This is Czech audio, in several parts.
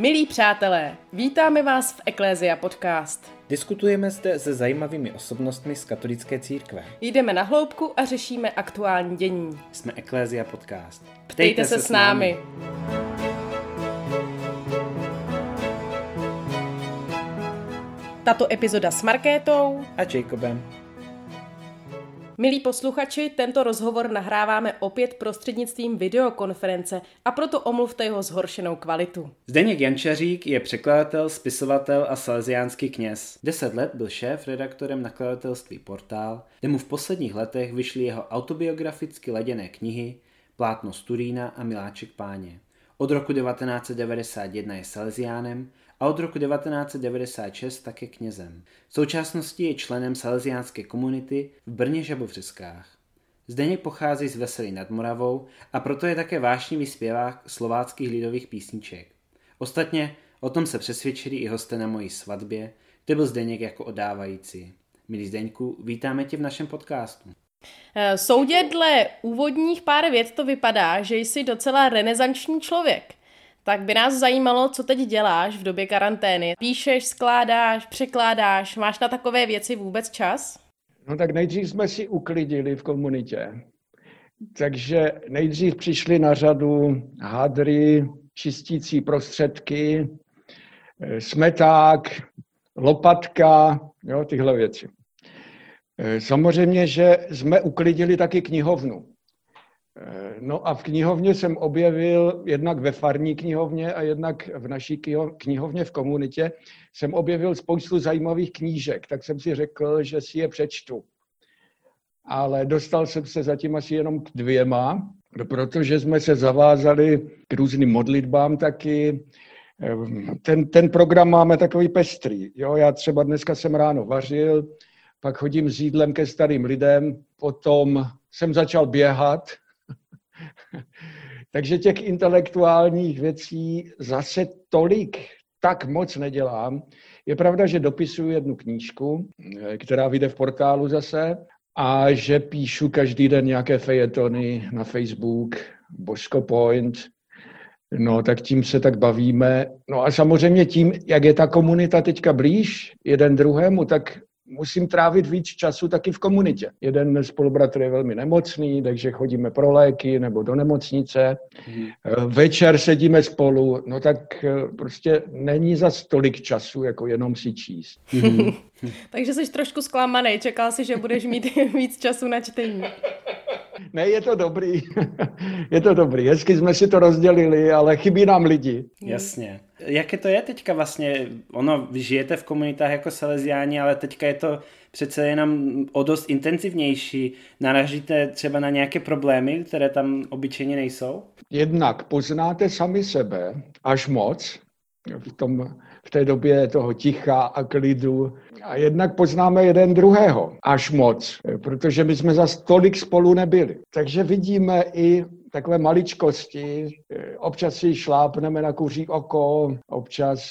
Milí přátelé, vítáme vás v Ecclesia Podcast. Diskutujeme zde se zajímavými osobnostmi z katolické církve. Jdeme na hloubku a řešíme aktuální dění. Jsme Ecclesia Podcast. Ptejte se s námi. Tato epizoda s Markétou a Jacobem. Milí posluchači, tento rozhovor nahráváme opět prostřednictvím videokonference a proto omluvte jeho zhoršenou kvalitu. Zdeněk Jančařík je překladatel, spisovatel a saleziánský kněz. 10 let byl šéf-redaktorem nakladatelství Portál, kde mu v posledních letech vyšly jeho autobiograficky laděné knihy Plátno Turína a Miláček Páně. Od roku 1991 je saleziánem a od roku 1996 také knězem. V současnosti je členem saleziánské komunity v Brně Žabovřeskách. Zdeněk pochází z Veselí nad Moravou a proto je také vášnivý zpěvák slováckých lidových písniček. Ostatně o tom se přesvědčili i hosté na mojí svatbě, kde byl Zdeněk jako odávající. Milí Zdeňku, vítáme tě v našem podcastu. Soudě dle úvodních pár vět to vypadá, že jsi docela renesanční člověk. Tak by nás zajímalo, co teď děláš v době karantény. Píšeš, skládáš, překládáš, máš na takové věci vůbec čas? No tak nejdřív jsme si uklidili v komunitě. Takže nejdřív přišly na řadu hadry, čistící prostředky, smeták, lopatka, jo, tyhle věci. Samozřejmě, že jsme uklidili taky knihovnu. No a v knihovně jsem objevil, jednak ve farní knihovně a jednak v naší knihovně v komunitě, jsem objevil spoustu zajímavých knížek, tak jsem si řekl, že si je přečtu. Ale dostal jsem se zatím asi jenom k 2, protože jsme se zavázali k různým modlitbám taky. Ten program máme takový pestrý. Jo, já třeba dneska jsem ráno vařil, pak chodím s jídlem ke starým lidem, potom jsem začal běhat. Takže těch intelektuálních věcí zase tolik, tak moc nedělám. Je pravda, že dopisuju jednu knížku, která vyjde v Portálu zase, a že píšu každý den nějaké fejetony na Facebook, Bosko Point, no tak tím se tak bavíme. No a samozřejmě tím, jak je ta komunita teďka blíž jeden druhému, tak musím trávit víc času taky v komunitě. Jeden spolubratr je velmi nemocný, takže chodíme pro léky nebo do nemocnice. Večer sedíme spolu, no tak prostě není zas tolik času, jako jenom si číst. Takže jsi trošku zklamaný, čekal jsi, že budeš mít víc času na čtení. Ne, je to dobrý. Je to dobrý. Hezky jsme si to rozdělili, ale chybí nám lidi. Jasně. Jaké to je teďka vlastně? Ono, žijete v komunitách jako saleziáni, ale teďka je to přece jenom o dost intenzivnější. Naražíte třeba na nějaké problémy, které tam obyčejně nejsou? Jednak poznáte sami sebe až moc v té době toho ticha a klidu. A jednak poznáme jeden druhého až moc, protože my jsme zas tolik spolu nebyli. Takže vidíme i takové maličkosti, občas si šlápneme na kuří oko, občas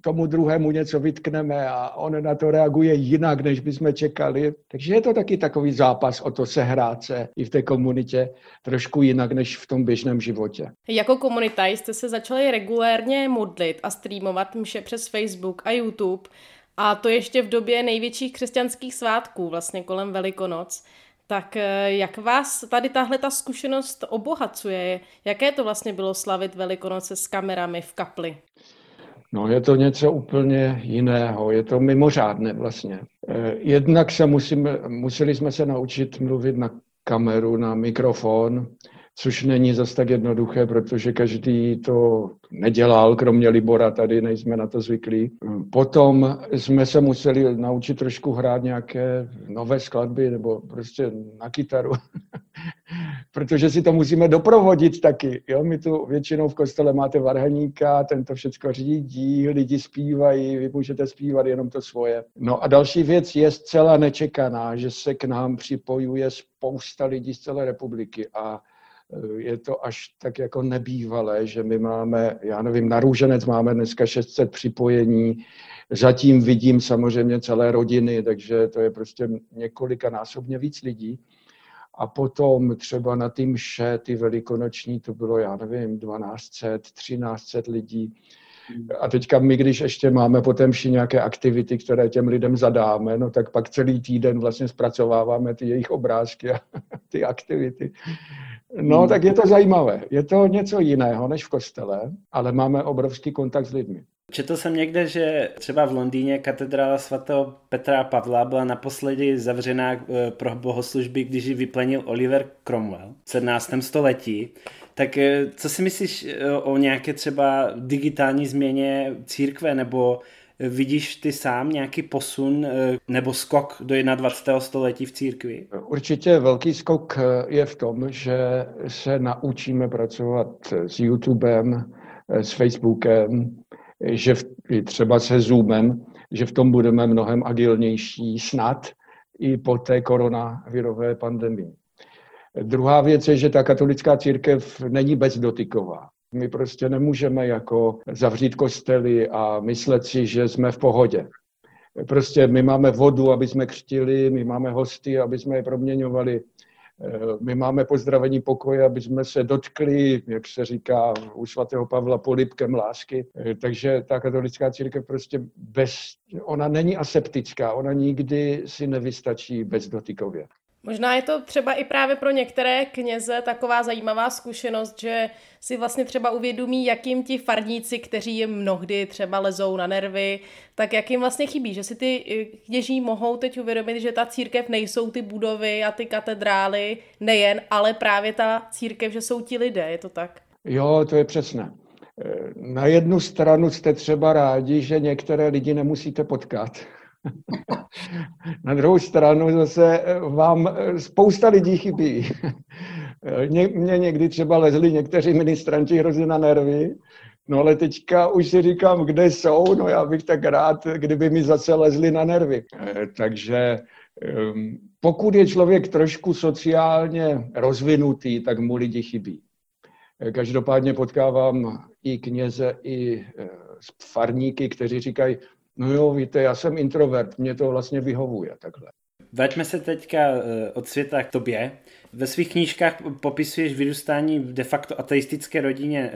tomu druhému něco vytkneme a on na to reaguje jinak, než bychom čekali. Takže je to taky takový zápas o to sehrát se i v té komunitě trošku jinak, než v tom běžném životě. Jako komunita jste se začali regulérně modlit a streamovat mše přes Facebook a YouTube a to ještě v době největších křesťanských svátků, vlastně kolem Velikonoc. Tak jak vás tady tahleta zkušenost obohacuje? Jaké to vlastně bylo slavit Velikonoce s kamerami v kapli? No je to něco úplně jiného, je to mimořádné vlastně. Jednak museli jsme se naučit mluvit na kameru, na mikrofon, což není zas tak jednoduché, protože každý to nedělal, kromě Libora tady, nejsme na to zvyklí. Potom jsme se museli naučit trošku hrát nějaké nové skladby nebo prostě na kytaru, protože si to musíme doprovodit taky. Jo? My tu většinou v kostele máte varhaníka, ten to všechno řídí, lidi zpívají, vy můžete zpívat jenom to svoje. No a další věc je zcela nečekaná, že se k nám připojuje spousta lidí z celé republiky a je to až tak jako nebývalé, že my máme, já nevím, na Růženec máme dneska 600 připojení, zatím vidím samozřejmě celé rodiny, takže to je prostě několikanásobně víc lidí. A potom třeba na ty mše, ty velikonoční, to bylo, já nevím, 1200, 1300 lidí. A teďka my, když ještě máme potom nějaké aktivity, které těm lidem zadáme, no tak pak celý týden vlastně zpracováváme ty jejich obrázky a ty aktivity. No tak je to zajímavé. Je to něco jiného než v kostele, ale máme obrovský kontakt s lidmi. Četl jsem někde, že třeba v Londýně katedrála svatého Petra a Pavla byla naposledy zavřená pro bohoslužby, když ji vyplenil Oliver Cromwell v 17. století. Tak co si myslíš o nějaké třeba digitální změně církve, nebo vidíš ty sám nějaký posun nebo skok do 21. století v církvi? Určitě velký skok je v tom, že se naučíme pracovat s YouTubem, s Facebookem, že třeba se Zoomem, že v tom budeme mnohem agilnější snad i po té koronavirové pandemii. Druhá věc je, že ta katolická církev není bezdotyková. My prostě nemůžeme jako zavřít kostely a myslet si, že jsme v pohodě. Prostě my máme vodu, aby jsme křtili, my máme hosty, aby jsme je proměňovali, my máme pozdravení pokoje, aby jsme se dotkli, jak se říká u svatého Pavla, polibkem lásky. Takže ta katolická církev prostě ona není aseptická, ona nikdy si nevystačí bezdotykově. Možná je to třeba i právě pro některé kněze taková zajímavá zkušenost, že si vlastně třeba uvědomí, jak jim ti farníci, kteří jim mnohdy třeba lezou na nervy, tak jak jim vlastně chybí, že si ty kněží mohou teď uvědomit, že ta církev nejsou ty budovy a ty katedrály nejen, ale právě ta církev, že jsou ti lidé, je to tak? Jo, to je přesné. Na jednu stranu jste třeba rádi, že některé lidi nemusíte potkat. Na druhou stranu zase vám spousta lidí chybí. Mně někdy třeba lezli někteří ministranti hrozně na nervy, no ale teďka už si říkám, kde jsou, no já bych tak rád, kdyby mi zase lezli na nervy. Takže pokud je člověk trošku sociálně rozvinutý, tak mu lidi chybí. Každopádně potkávám i kněze, i farníky, kteří říkají, no jo, víte, já jsem introvert, mě to vlastně vyhovuje takhle. Vraťme se teďka od světa k tobě. Ve svých knížkách popisuješ vyrůstání v de facto ateistické rodině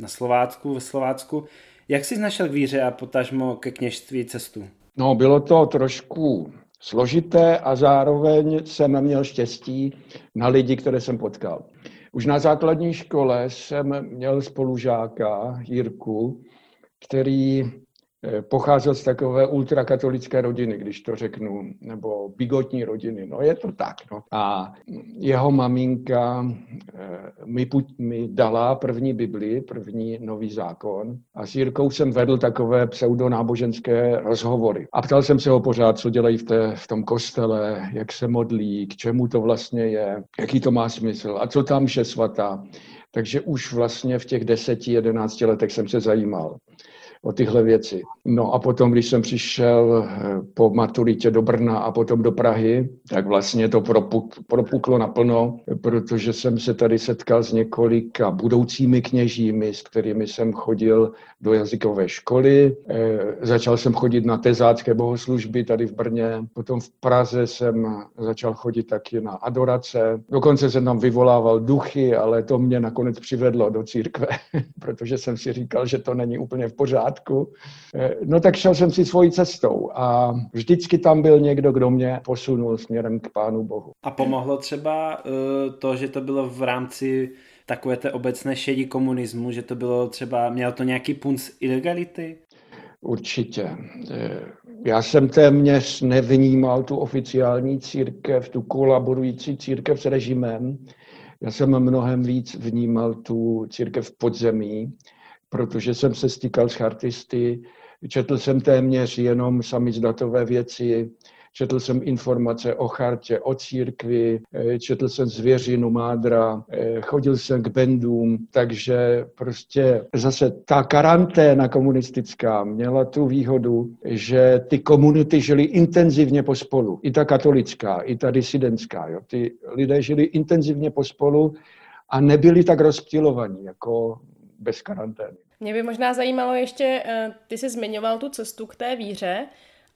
na Slovácku, ve Slovácku. Jak jsi našel k víře a potažmo ke kněžství cestu? No, bylo to trošku složité a zároveň jsem měl štěstí na lidi, které jsem potkal. Už na základní škole jsem měl spolužáka Jirku, který pocházel z takové ultrakatolické rodiny, když to řeknu, nebo bigotní rodiny, no je to tak. No. A jeho maminka mi dala první Bibli, první Nový zákon a s Jirkou jsem vedl takové pseudonáboženské rozhovory. A ptal jsem se ho pořád, co dělají v tom kostele, jak se modlí, k čemu to vlastně je, jaký to má smysl a co tam mše svatá. Takže už vlastně v těch 10-11 letech jsem se zajímal o tyhle věci. No a potom, když jsem přišel po maturitě do Brna a potom do Prahy, tak vlastně to propuklo naplno, protože jsem se tady setkal s několika budoucími kněžími, s kterými jsem chodil do jazykové školy. Začal jsem chodit na tezácké bohoslužby tady v Brně. Potom v Praze jsem začal chodit taky na adorace. Dokonce jsem tam vyvolával duchy, ale to mě nakonec přivedlo do církve, protože jsem si říkal, že to není úplně v pořádku. No tak šel jsem si svojí cestou a vždycky tam byl někdo, kdo mě posunul směrem k Pánu Bohu. A pomohlo třeba to, že to bylo v rámci takové té obecné šedí komunismu, že to bylo třeba, mělo to nějaký punc ilegality? Určitě. Já jsem téměř nevnímal tu oficiální církev, tu kolaborující církev s režimem. Já jsem mnohem víc vnímal tu církev v podzemí, protože jsem se stýkal s chartisty, četl jsem téměř jenom samizdatové věci, četl jsem informace o chartě, o církvi, četl jsem Zvěřinu Mádra, chodil jsem k bendům, takže prostě zase ta karanténa komunistická měla tu výhodu, že ty komunity žily intenzivně pospolu, i ta katolická, i ta disidentská, jo? Ty lidé žili intenzivně pospolu a nebyli tak rozptylovaní jako bez karantény. Mě by možná zajímalo ještě, ty jsi zmiňoval tu cestu k té víře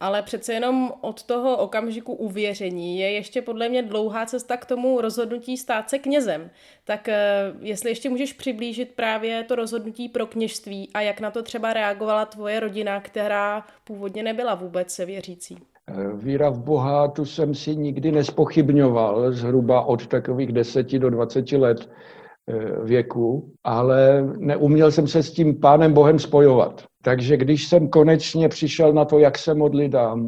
ale přece jenom od toho okamžiku uvěření je ještě podle mě dlouhá cesta k tomu rozhodnutí stát se knězem. Tak jestli ještě můžeš přiblížit právě to rozhodnutí pro kněžství a jak na to třeba reagovala tvoje rodina, která původně nebyla vůbec věřící? Víra v Boha, tu jsem si nikdy nespochybňoval, zhruba od takových 10 do 20 let věku, ale neuměl jsem se s tím Pánem Bohem spojovat. Takže když jsem konečně přišel na to, jak se modlit a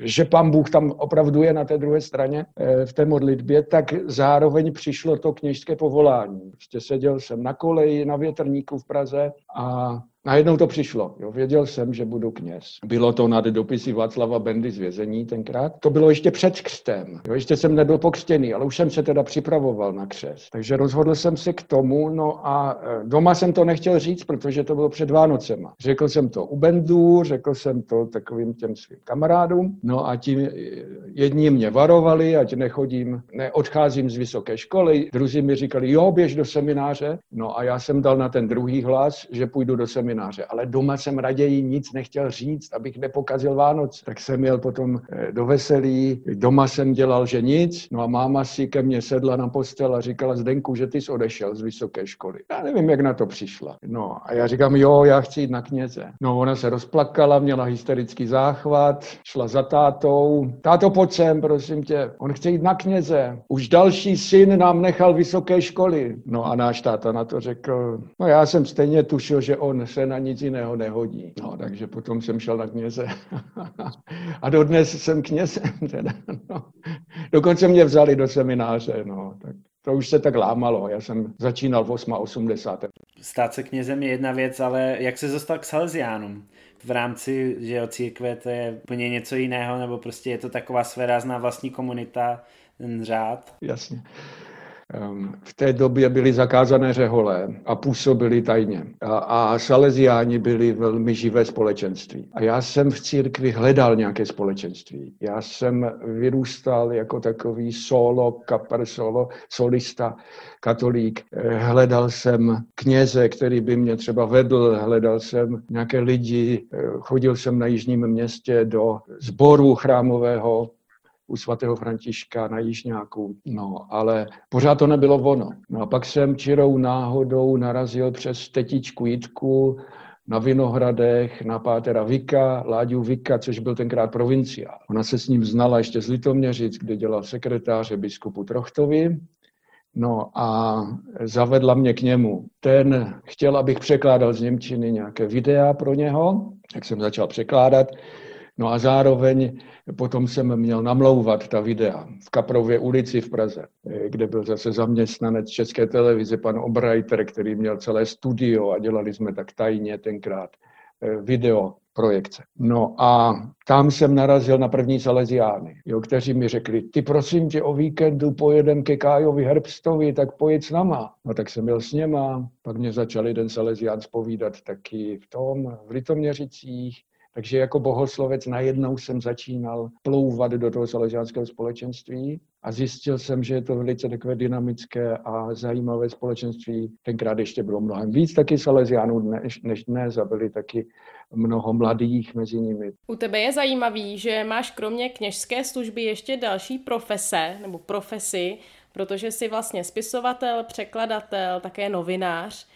že Pán Bůh tam opravdu je na té druhé straně v té modlitbě, tak zároveň přišlo to kněžské povolání. Prostě seděl jsem na koleji, na větrníku v Praze a najednou to přišlo. Jo, věděl jsem, že budu kněz. Bylo to nad dopisy Václava Bendy z vězení tenkrát. To bylo ještě před křtem. Jo, ještě jsem nebyl pokřtěný, ale už jsem se teda připravoval na křest. Takže rozhodl jsem se k tomu, no a doma jsem to nechtěl říct, protože to bylo před Vánocema. Řekl jsem to u Bendu, řekl jsem to takovým těm svým kamarádům, no a tím jedni mě varovali, ať neodcházím z vysoké školy, druzí mi říkali, jo, běž do semináře, no a já jsem dal na ten druhý hlas, že půjdu do semináře. Ale doma jsem raději nic nechtěl říct, abych nepokazil Vánoc. Tak jsem jel potom do Veselí, doma jsem dělal, že nic, no a máma si ke mně sedla na postel a říkala, Zdenku, že ty jsi odešel z vysoké školy. Já nevím, jak na to přišla. No a já říkám, jo, já chci jít na kněze. No ona se rozplakala, měla hysterický záchvat, šla za tátou. Táto, pojď sem, prosím tě, on chce jít na kněze. Už další syn nám nechal vysoké školy. No a náš táta na to řekl, no já jsem stejně tušil, že on se na nic jiného nehodí. No, takže potom jsem šel na kněze. A dodnes jsem knězem teda. No. Dokonce mě vzali do semináře, no. Tak to už se tak lámalo. Já jsem začínal v 88. Stát se knězem je jedna věc, ale jak se dostal k Saleziánům? V rámci, že o církve to je úplně něco jiného, nebo prostě je to taková svérázná vlastní komunita, ten řád? Jasně. V té době byly zakázané řehole a působili tajně. A Saleziáni byli velmi živé společenství. A já jsem v církvi hledal nějaké společenství. Já jsem vyrůstal jako takový solista, katolík. Hledal jsem kněze, který by mě třeba vedl, hledal jsem nějaké lidi, chodil jsem na Jižním Městě do sboru chrámového, u svatého Františka na Jižňáku, no, ale pořád to nebylo ono. No a pak jsem čirou náhodou narazil přes tetičku Jitku na Vinohradech, na pátera Vika, Láďu Vika, což byl tenkrát provinciál. Ona se s ním znala ještě z Litoměřic, kde dělal sekretáře biskupu Trochtovi, no a zavedla mě k němu. Ten chtěl, abych překládal z němčiny nějaké videa pro něho, tak jsem začal překládat. No a zároveň potom jsem měl namlouvat ta videa v Kaprově ulici v Praze, kde byl zase zaměstnanec České televize, pan Obrajter, který měl celé studio a dělali jsme tak tajně tenkrát video projekce. No a tam jsem narazil na první Saleziány, jo, kteří mi řekli, ty prosím tě o víkendu pojedem ke Kájovi Herbstovi, tak pojď s náma. No tak jsem jel s něma, pak mě začal jeden Salezián zpovídat taky v Litoměřicích. Takže jako bohoslovec najednou jsem začínal plouvat do toho saleziánského společenství a zjistil jsem, že je to velice takové dynamické a zajímavé společenství. Tenkrát ještě bylo mnohem víc taky saleziánů než dnes a byli taky mnoho mladých mezi nimi. U tebe je zajímavý, že máš kromě kněžské služby ještě další profesi, protože jsi vlastně spisovatel, překladatel, také novinář.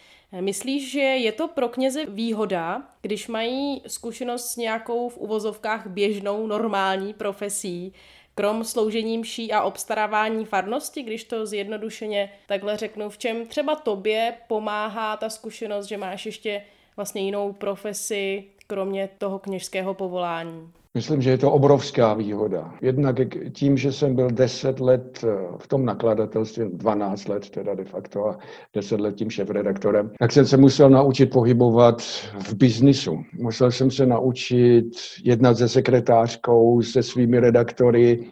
Myslíš, že je to pro kněze výhoda, když mají zkušenost s nějakou v uvozovkách běžnou normální profesí, krom sloužení mší a obstarávání farnosti, když to zjednodušeně takhle řeknu, v čem třeba tobě pomáhá ta zkušenost, že máš ještě vlastně jinou profesi, kromě toho kněžského povolání? Myslím, že je to obrovská výhoda. Jednak tím, že jsem byl 10 let v tom nakladatelství, 12 let teda de facto a 10 let tím šéfredaktorem, tak jsem se musel naučit pohybovat v biznisu. Musel jsem se naučit jednat se sekretářkou, se svými redaktory,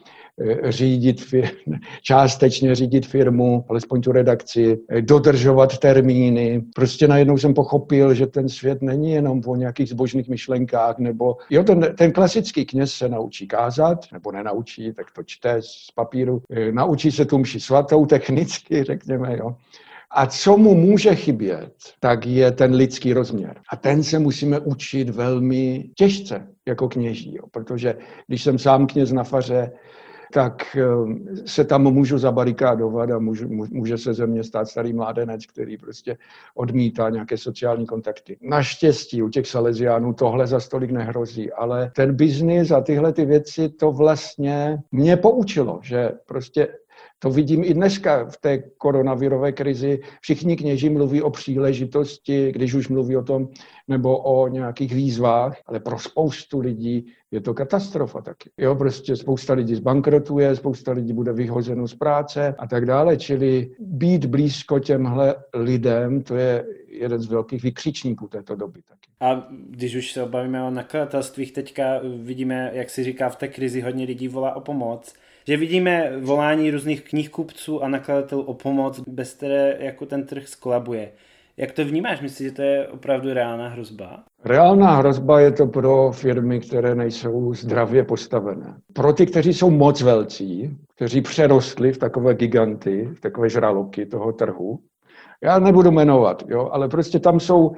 částečně řídit firmu, alespoň tu redakci, dodržovat termíny. Prostě najednou jsem pochopil, že ten svět není jenom o nějakých zbožných myšlenkách, nebo jo, ten klasický kněz se naučí kázat, nebo nenaučí, tak to čte z papíru, naučí se tu mši svatou technicky, řekněme, jo. A co mu může chybět, tak je ten lidský rozměr. A ten se musíme učit velmi těžce jako kněží, protože když jsem sám kněz na faře, tak se tam můžu zabarikádovat a může se ze mě stát starý mládenec, který prostě odmítá nějaké sociální kontakty. Naštěstí u těch Saleziánů tohle za stolik nehrozí, ale ten biznis a tyhle ty věci to vlastně mě poučilo, že prostě to vidím i dneska v té koronavirové krizi. Všichni kněží mluví o příležitosti, když už mluví o tom, nebo o nějakých výzvách, ale pro spoustu lidí je to katastrofa taky. Jo, prostě spousta lidí zbankrotuje, spousta lidí bude vyhozeno z práce a tak dále. Čili být blízko těmhle lidem, to je jeden z velkých vykřičníků této doby taky. A když už se bavíme o nakladatelstvích, teďka vidíme, jak si říká, v té krizi hodně lidí volá o pomoc. Že vidíme volání různých knihkupců a nakladatelů o pomoc, bez které jako ten trh skolabuje. Jak to vnímáš? Myslíš, že to je opravdu reálná hrozba? Reálná hrozba je to pro firmy, které nejsou zdravě postavené. Pro ty, kteří jsou moc velcí, kteří přerostli v takové giganty, v takové žraloky toho trhu. Já nebudu jmenovat, jo, ale prostě tam jsou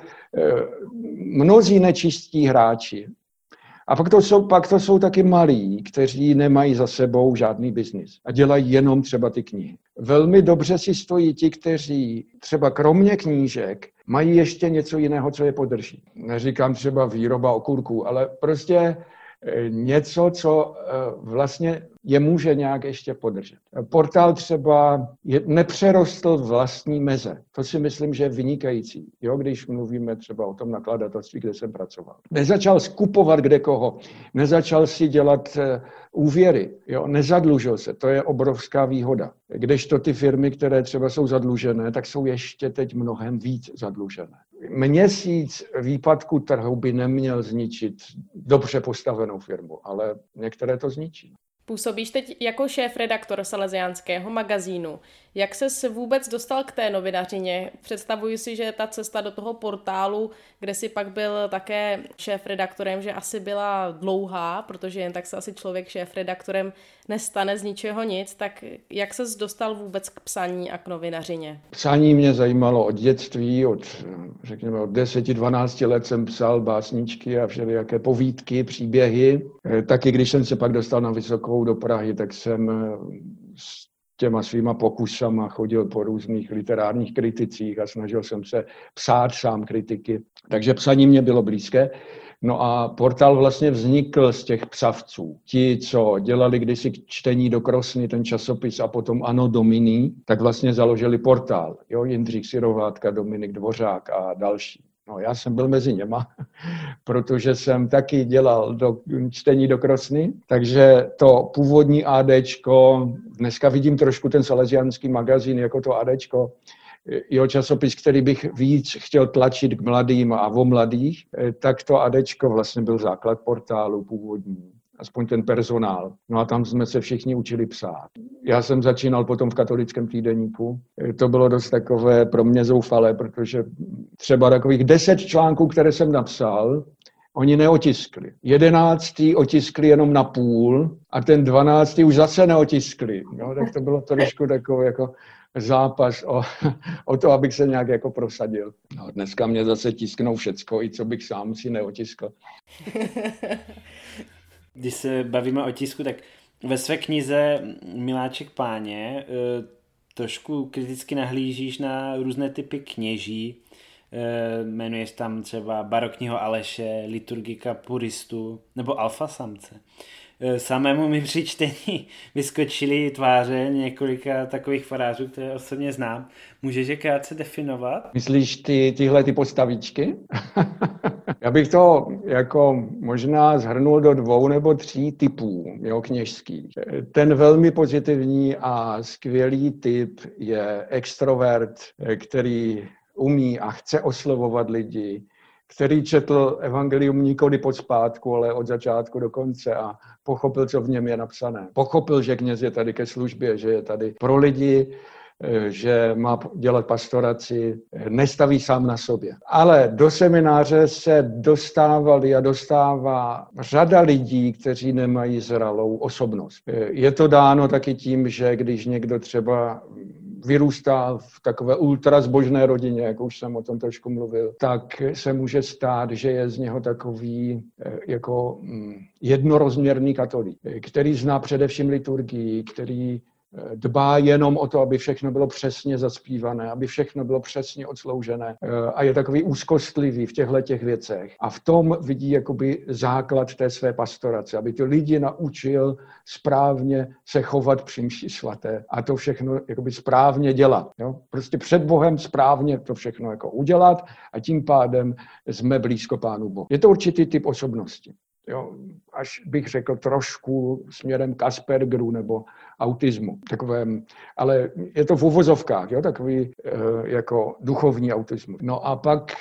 mnozí nečistí hráči. A pak to jsou taky malí, kteří nemají za sebou žádný biznis a dělají jenom třeba ty knihy. Velmi dobře si stojí ti, kteří třeba kromě knížek mají ještě něco jiného, co je podrží. Neříkám třeba výroba okurků, ale prostě něco, co vlastně je může nějak ještě podržet. Portál třeba nepřerostl vlastní meze. To si myslím, že je vynikající, jo, když mluvíme třeba o tom nakladatelství, kde jsem pracoval. Nezačal skupovat kde koho, nezačal si dělat úvěry, jo, nezadlužil se, to je obrovská výhoda. Kdežto ty firmy, které třeba jsou zadlužené, tak jsou ještě teď mnohem víc zadlužené. Měsíc výpadku trhu by neměl zničit dobře postavenou firmu, ale některé to zničí. Působíš teď jako šéf-redaktor Saleziánského magazínu. Jak ses vůbec dostal k té novinařině? Představuji si, že ta cesta do toho portálu, kde si pak byl také šéf-redaktorem, že asi byla dlouhá, protože jen tak se asi člověk šéf-redaktorem nestane z ničeho nic. Tak jak ses dostal vůbec k psaní a k novinařině? Psaní mě zajímalo od dětství, od 10-12 let jsem psal básničky a všelijaké povídky, příběhy. Taky když jsem se pak dostal na vysokou do Prahy, tak jsem s těma svýma pokusama chodil po různých literárních kriticích a snažil jsem se psát sám kritiky. Takže psaní mě bylo blízké. No a portál vlastně vznikl z těch psavců. Ti, co dělali kdysi čtení do Krosny, ten časopis a potom Anno Domini, tak vlastně založili portál. Jo, Jindřich Sirovátka, Dominik Dvořák a další. No, já jsem byl mezi něma, protože jsem taky dělal čtení do Krosny, takže to původní ADčko, dneska vidím trošku ten Saleziánský magazín jako to ADčko, jeho časopis, který bych víc chtěl tlačit k mladým a o mladých, tak to ADčko vlastně byl základ portálu původní. Aspoň ten personál. No a tam jsme se všichni učili psát. Já jsem začínal potom v Katolickém týdeníku. To bylo dost takové pro mě zoufalé, protože třeba takových 10 článků, které jsem napsal, oni neotiskli. 11. otiskli jenom na půl a ten 12. už zase neotiskli. No, tak to bylo trošku takové jako zápas o to, abych se nějak jako prosadil. No, dneska mě zase tisknou všecko, i co bych sám si neotiskl. Když se bavíme o tisku, tak ve své knize Miláček Páně trošku kriticky nahlížíš na různé typy kněží. Jmenuješ tam třeba barokního Aleše, liturgika puristu nebo alfasamce. Samému mi při čtení vyskočily tváře několika takových farářů, které osobně znám. Můžeš je krátce definovat? Myslíš tyhle ty postavičky? Já bych to jako možná shrnul do 2 nebo 3 typů, jo, kněžských. Ten velmi pozitivní a skvělý typ je extrovert, který umí a chce oslovovat lidi, který četl evangelium nikoli pod zpátku, ale od začátku do konce a pochopil, co v něm je napsané. Pochopil, že kněz je tady ke službě, že je tady pro lidi, že má dělat pastoraci, nestaví sám na sobě. Ale do semináře se dostávali a dostává řada lidí, kteří nemají zralou osobnost. Je to dáno taky tím, že když někdo třeba vyrůstá v takové ultrazbožné rodině, jak už jsem o tom trošku mluvil, tak se může stát, že je z něho takový jako jednorozměrný katolík, který zná především liturgii, který dbá jenom o to, aby všechno bylo přesně zazpívané, aby všechno bylo přesně odsloužené a je takový úzkostlivý v těchto věcech. A v tom vidí jakoby základ té své pastorace, aby ty lidi naučil správně se chovat při mši svaté a to všechno jakoby správně dělat. Jo? Prostě před Bohem správně to všechno jako udělat a tím pádem jsme blízko Pánu Bohu. Je to určitý typ osobnosti. Jo, až bych řekl trošku směrem k Aspergeru nebo autismu. Takovém, ale je to v uvozovkách, jo, takový jako duchovní autismus. No a pak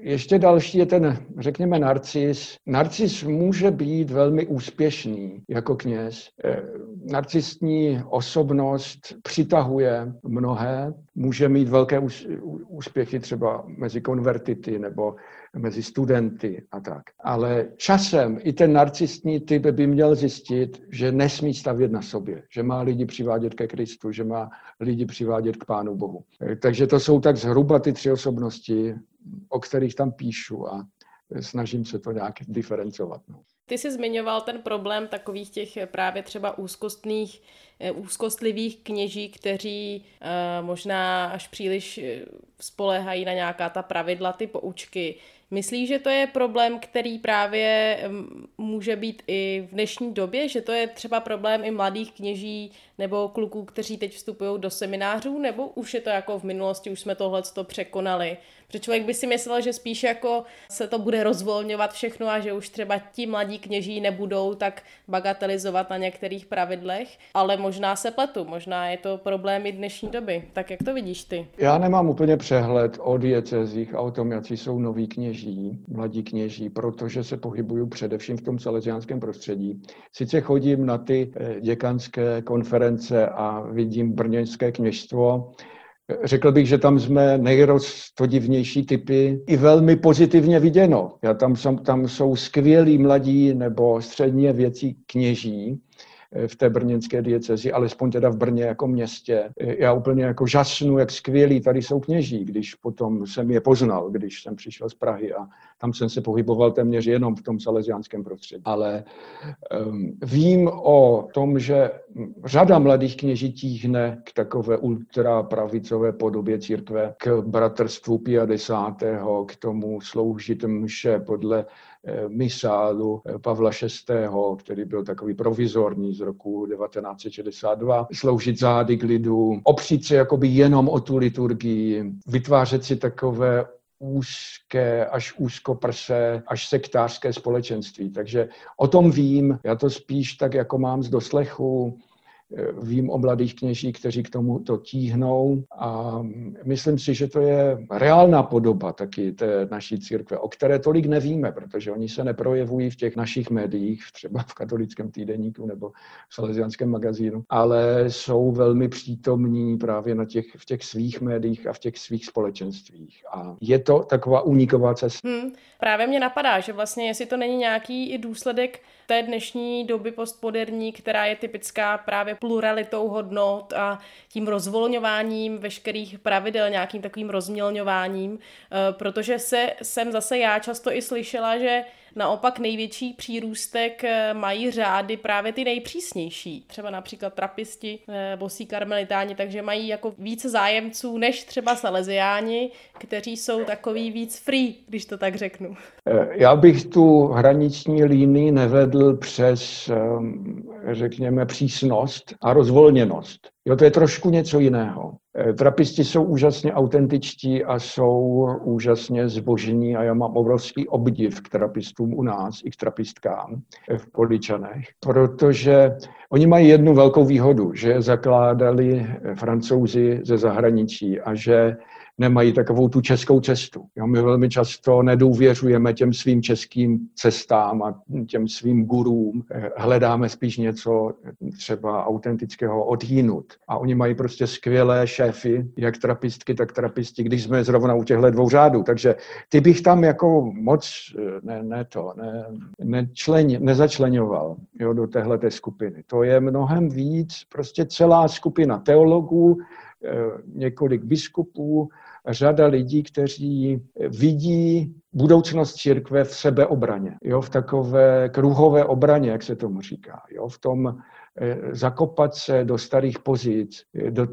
ještě další je ten, řekněme, narcis. Narcis může být velmi úspěšný jako kněz. Narcistní osobnost přitahuje mnohé. Může mít velké úspěchy třeba mezi konvertity nebo mezi studenty a tak. Ale časem i ten narcistní typ by měl zjistit, že nesmí stavět na sobě, že má lidi přivádět ke Kristu, že má lidi přivádět k Pánu Bohu. Takže to jsou tak zhruba ty tři osobnosti, o kterých tam píšu a snažím se to nějak diferencovat. No. Ty jsi zmiňoval ten problém takových těch právě třeba úzkostlivých kněží, kteří možná až příliš spoléhají na nějaká ta pravidla, ty poučky. Myslíš, že to je problém, který právě může být i v dnešní době? Že to je třeba problém i mladých kněží nebo kluků, kteří teď vstupují do seminářů? Nebo už je to jako v minulosti, už jsme tohleto překonali? Protože člověk by si myslel, že spíš jako se to bude rozvolňovat všechno a že už třeba ti mladí kněží nebudou tak bagatelizovat na některých pravidlech, ale možná se pletu, možná je to problém i dnešní doby. Tak jak to vidíš ty? Já nemám úplně přehled o diecezích a o tom, jaký jsou noví kněží, mladí kněží, protože se pohybuju především v tom salesiánském prostředí. Sice chodím na ty děkanské konference a vidím brněnské kněžstvo. Řekl bych, že tam jsme nejroztodivnější typy i velmi pozitivně viděno. Tam jsou skvělí mladí nebo středně věcí kněží v té brněnské diecezi, alespoň teda v Brně jako městě. Já úplně jako žasnu, jak skvělí tady jsou kněží, když potom jsem je poznal, když jsem přišel z Prahy a tam jsem se pohyboval téměř jenom v tom salesiánském prostředí. Ale vím o tom, že řada mladých kněží tíhne k takové ultrapravicové podobě církve, k bratrstvu Pia X., k tomu sloužit mše podle misálu Pavla VI., který byl takový provizorní z roku 1962, sloužit zády k lidu, opřít se jakoby jenom o tu liturgii, vytvářet si takové úzké, až úzkoprse, až sektářské společenství. Takže o tom vím, já to spíš tak jako mám z doslechu, vím o mladých kněží, kteří k tomu to tíhnou a myslím si, že to je reálná podoba taky té naší církve, o které tolik nevíme, protože oni se neprojevují v těch našich médiích, třeba v Katolickém týdeníku nebo v Salesiánském magazínu, ale jsou velmi přítomní právě na těch, v těch svých médiích a v těch svých společenstvích a je to taková uniková cesta. Právě mě napadá, že vlastně jestli to není nějaký i důsledek té dnešní doby postmoderní, která je typická právě pluralitou hodnot a tím rozvolňováním veškerých pravidel, nějakým takovým rozmělňováním, protože jsem zase já často i slyšela, že naopak největší přírůstek mají řády právě ty nejpřísnější, třeba například trapisti, bosí karmelitáni, takže mají jako víc zájemců než třeba saleziáni, kteří jsou takový víc free, když to tak řeknu. Já bych tu hraniční línii nevedl přes, řekněme, přísnost a rozvolněnost. Jo, to je trošku něco jiného. Trapisti jsou úžasně autentičtí a jsou úžasně zbožní a já mám obrovský obdiv k trapistům u nás i k trapistkám v Poličanech, protože oni mají jednu velkou výhodu, že zakládali Francouzi ze zahraničí a že nemají takovou tu českou cestu. Jo, my velmi často nedůvěřujeme těm svým českým cestám a těm svým gurům. Hledáme spíš něco třeba autentického odjinud. A oni mají prostě skvělé šéfy, jak trapistky, tak trapisti, když jsme zrovna u těchto dvou řádů. Takže ty bych tam jako moc nezačleňoval jo, do téhleté skupiny. To je mnohem víc prostě celá skupina teologů, několik biskupů, řada lidí, kteří vidí budoucnost církve v sebeobraně, jo, v takové kruhové obraně, jak se tomu říká, jo, v tom zakopat se do starých pozic,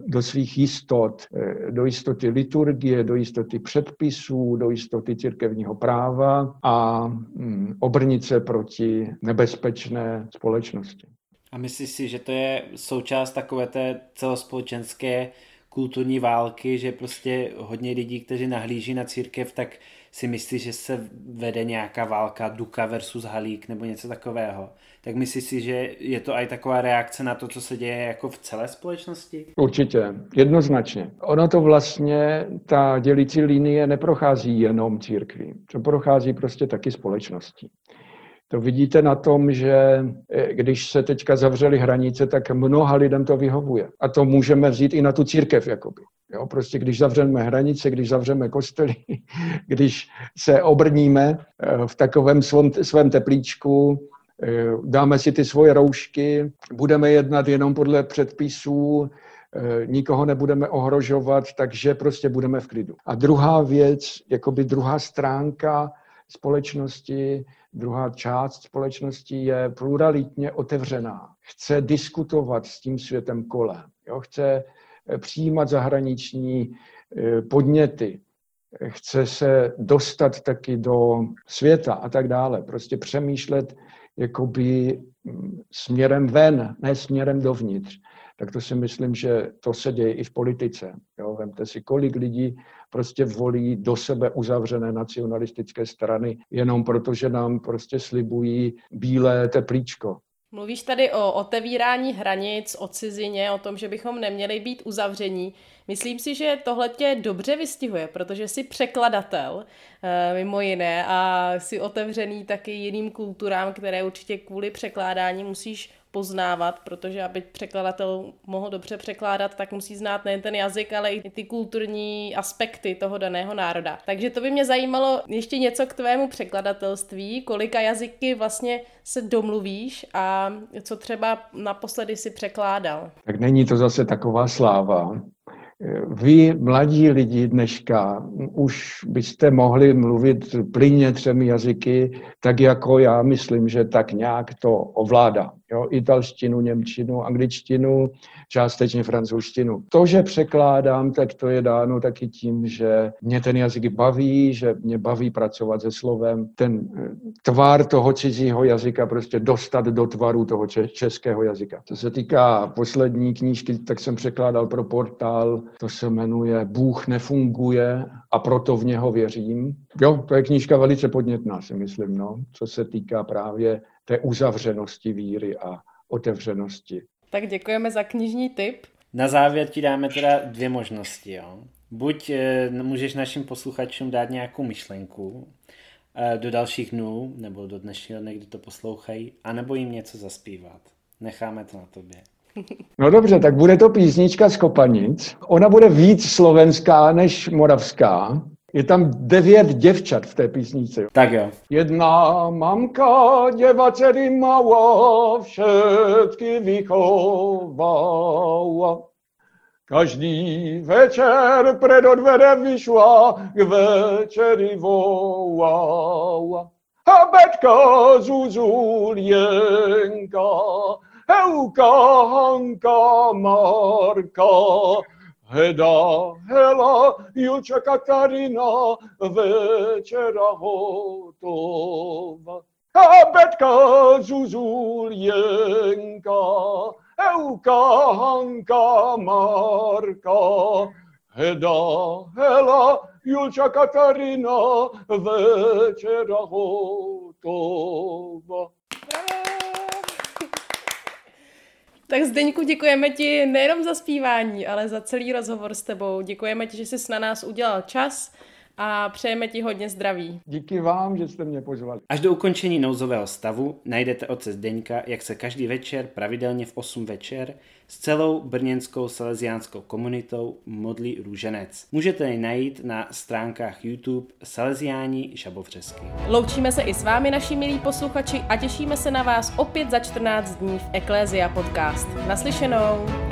do svých jistot, do jistoty liturgie, do jistoty předpisů, do jistoty církevního práva a obrnit se proti nebezpečné společnosti. A myslíš si, že to je součást takové té celospolečenské kulturní války, že prostě hodně lidí, kteří nahlíží na církev, tak si myslí, že se vede nějaká válka Duka versus Halík nebo něco takového. Tak myslíš si, že je to aj taková reakce na to, co se děje jako v celé společnosti? Určitě, jednoznačně. Ono to vlastně, ta dělící linie neprochází jenom církví, to prochází prostě taky společností. To vidíte na tom, že když se teďka zavřely hranice, tak mnoha lidem to vyhovuje. A to můžeme vzít i na tu církev, jakoby. Jo, prostě když zavřeme hranice, když zavřeme kostely, když se obrníme v takovém svém teplíčku, dáme si ty svoje roušky, budeme jednat jenom podle předpisů, nikoho nebudeme ohrožovat, takže prostě budeme v klidu. A druhá věc, jakoby druhá stránka společnosti, druhá část společnosti je pluralitně otevřená. Chce diskutovat s tím světem kolem. Jo? Chce přijímat zahraniční podněty. Chce se dostat taky do světa a tak dále. Prostě přemýšlet jakoby směrem ven, ne směrem dovnitř. Tak to si myslím, že to se děje i v politice. Jo? Vemte si, kolik lidí prostě volí do sebe uzavřené nacionalistické strany, jenom protože nám prostě slibují bílé teplíčko. Mluvíš tady o otevírání hranic, o cizině, o tom, že bychom neměli být uzavření. Myslím si, že tohle tě dobře vystihuje, protože jsi překladatel, mimo jiné, a jsi otevřený taky jiným kulturám, které určitě kvůli překládání musíš poznávat, protože aby překladatel mohl dobře překládat, tak musí znát nejen ten jazyk, ale i ty kulturní aspekty toho daného národa. Takže to by mě zajímalo ještě něco k tvému překladatelství, kolika jazyky vlastně se domluvíš a co třeba naposledy si překládal. Tak není to zase taková sláva. Vy, mladí lidi dneška, už byste mohli mluvit plynně 3 jazyky, tak jako já myslím, že tak nějak to ovládá. Jo, italštinu, němčinu, angličtinu, částečně francouzštinu. To, že překládám, tak to je dáno taky tím, že mě ten jazyk baví, že mě baví pracovat se slovem. Ten tvar toho cizího jazyka prostě dostat do tvaru toho českého jazyka. Co se týká poslední knížky, tak jsem překládal pro Portál, to se jmenuje Bůh nefunguje a proto v něho věřím. Jo, to je knížka velice podnětná, si myslím, no, co se týká právě té uzavřenosti víry a otevřenosti. Tak děkujeme za knižní tip. Na závěr ti dáme teda 2 možnosti. Jo? Buď můžeš našim posluchačům dát nějakou myšlenku do dalších dnů, nebo do dnešního dne, kdy to poslouchají, anebo jim něco zaspívat. Necháme to na tobě. No dobře, tak bude to písnička z Kopanic. Ona bude víc slovenská než moravská. Je tam 9 děvčat v té písnici. Tak jo. Jedna mamka děvčery málo všetky vychovala. Každý večer před odvedem vyšla, k večeri volala. A Betka, Zuzulienka, Euka, Hanka, Marka, Heda, Hela, Julča, Katarina, večera hotová. A Betka, Zuzulienka, Euka, Hanka, Marka. Heda, Hela, Julča, Katarina, večera hotová. Tak Zdeňku, děkujeme ti nejenom za zpívání, ale za celý rozhovor s tebou. Děkujeme ti, že jsi na nás udělal čas a přejeme ti hodně zdraví. Díky vám, že jste mě pozvali. Až do ukončení nouzového stavu najdete otce Zdeňka, jak se každý večer, pravidelně v 8 večer, s celou brněnskou saleziánskou komunitou modlí růženec. Můžete ji najít na stránkách YouTube Saleziáni Žabovřesky. Loučíme se i s vámi, naši milí posluchači, a těšíme se na vás opět za 14 dní v Ecclesia Podcast. Naslyšenou!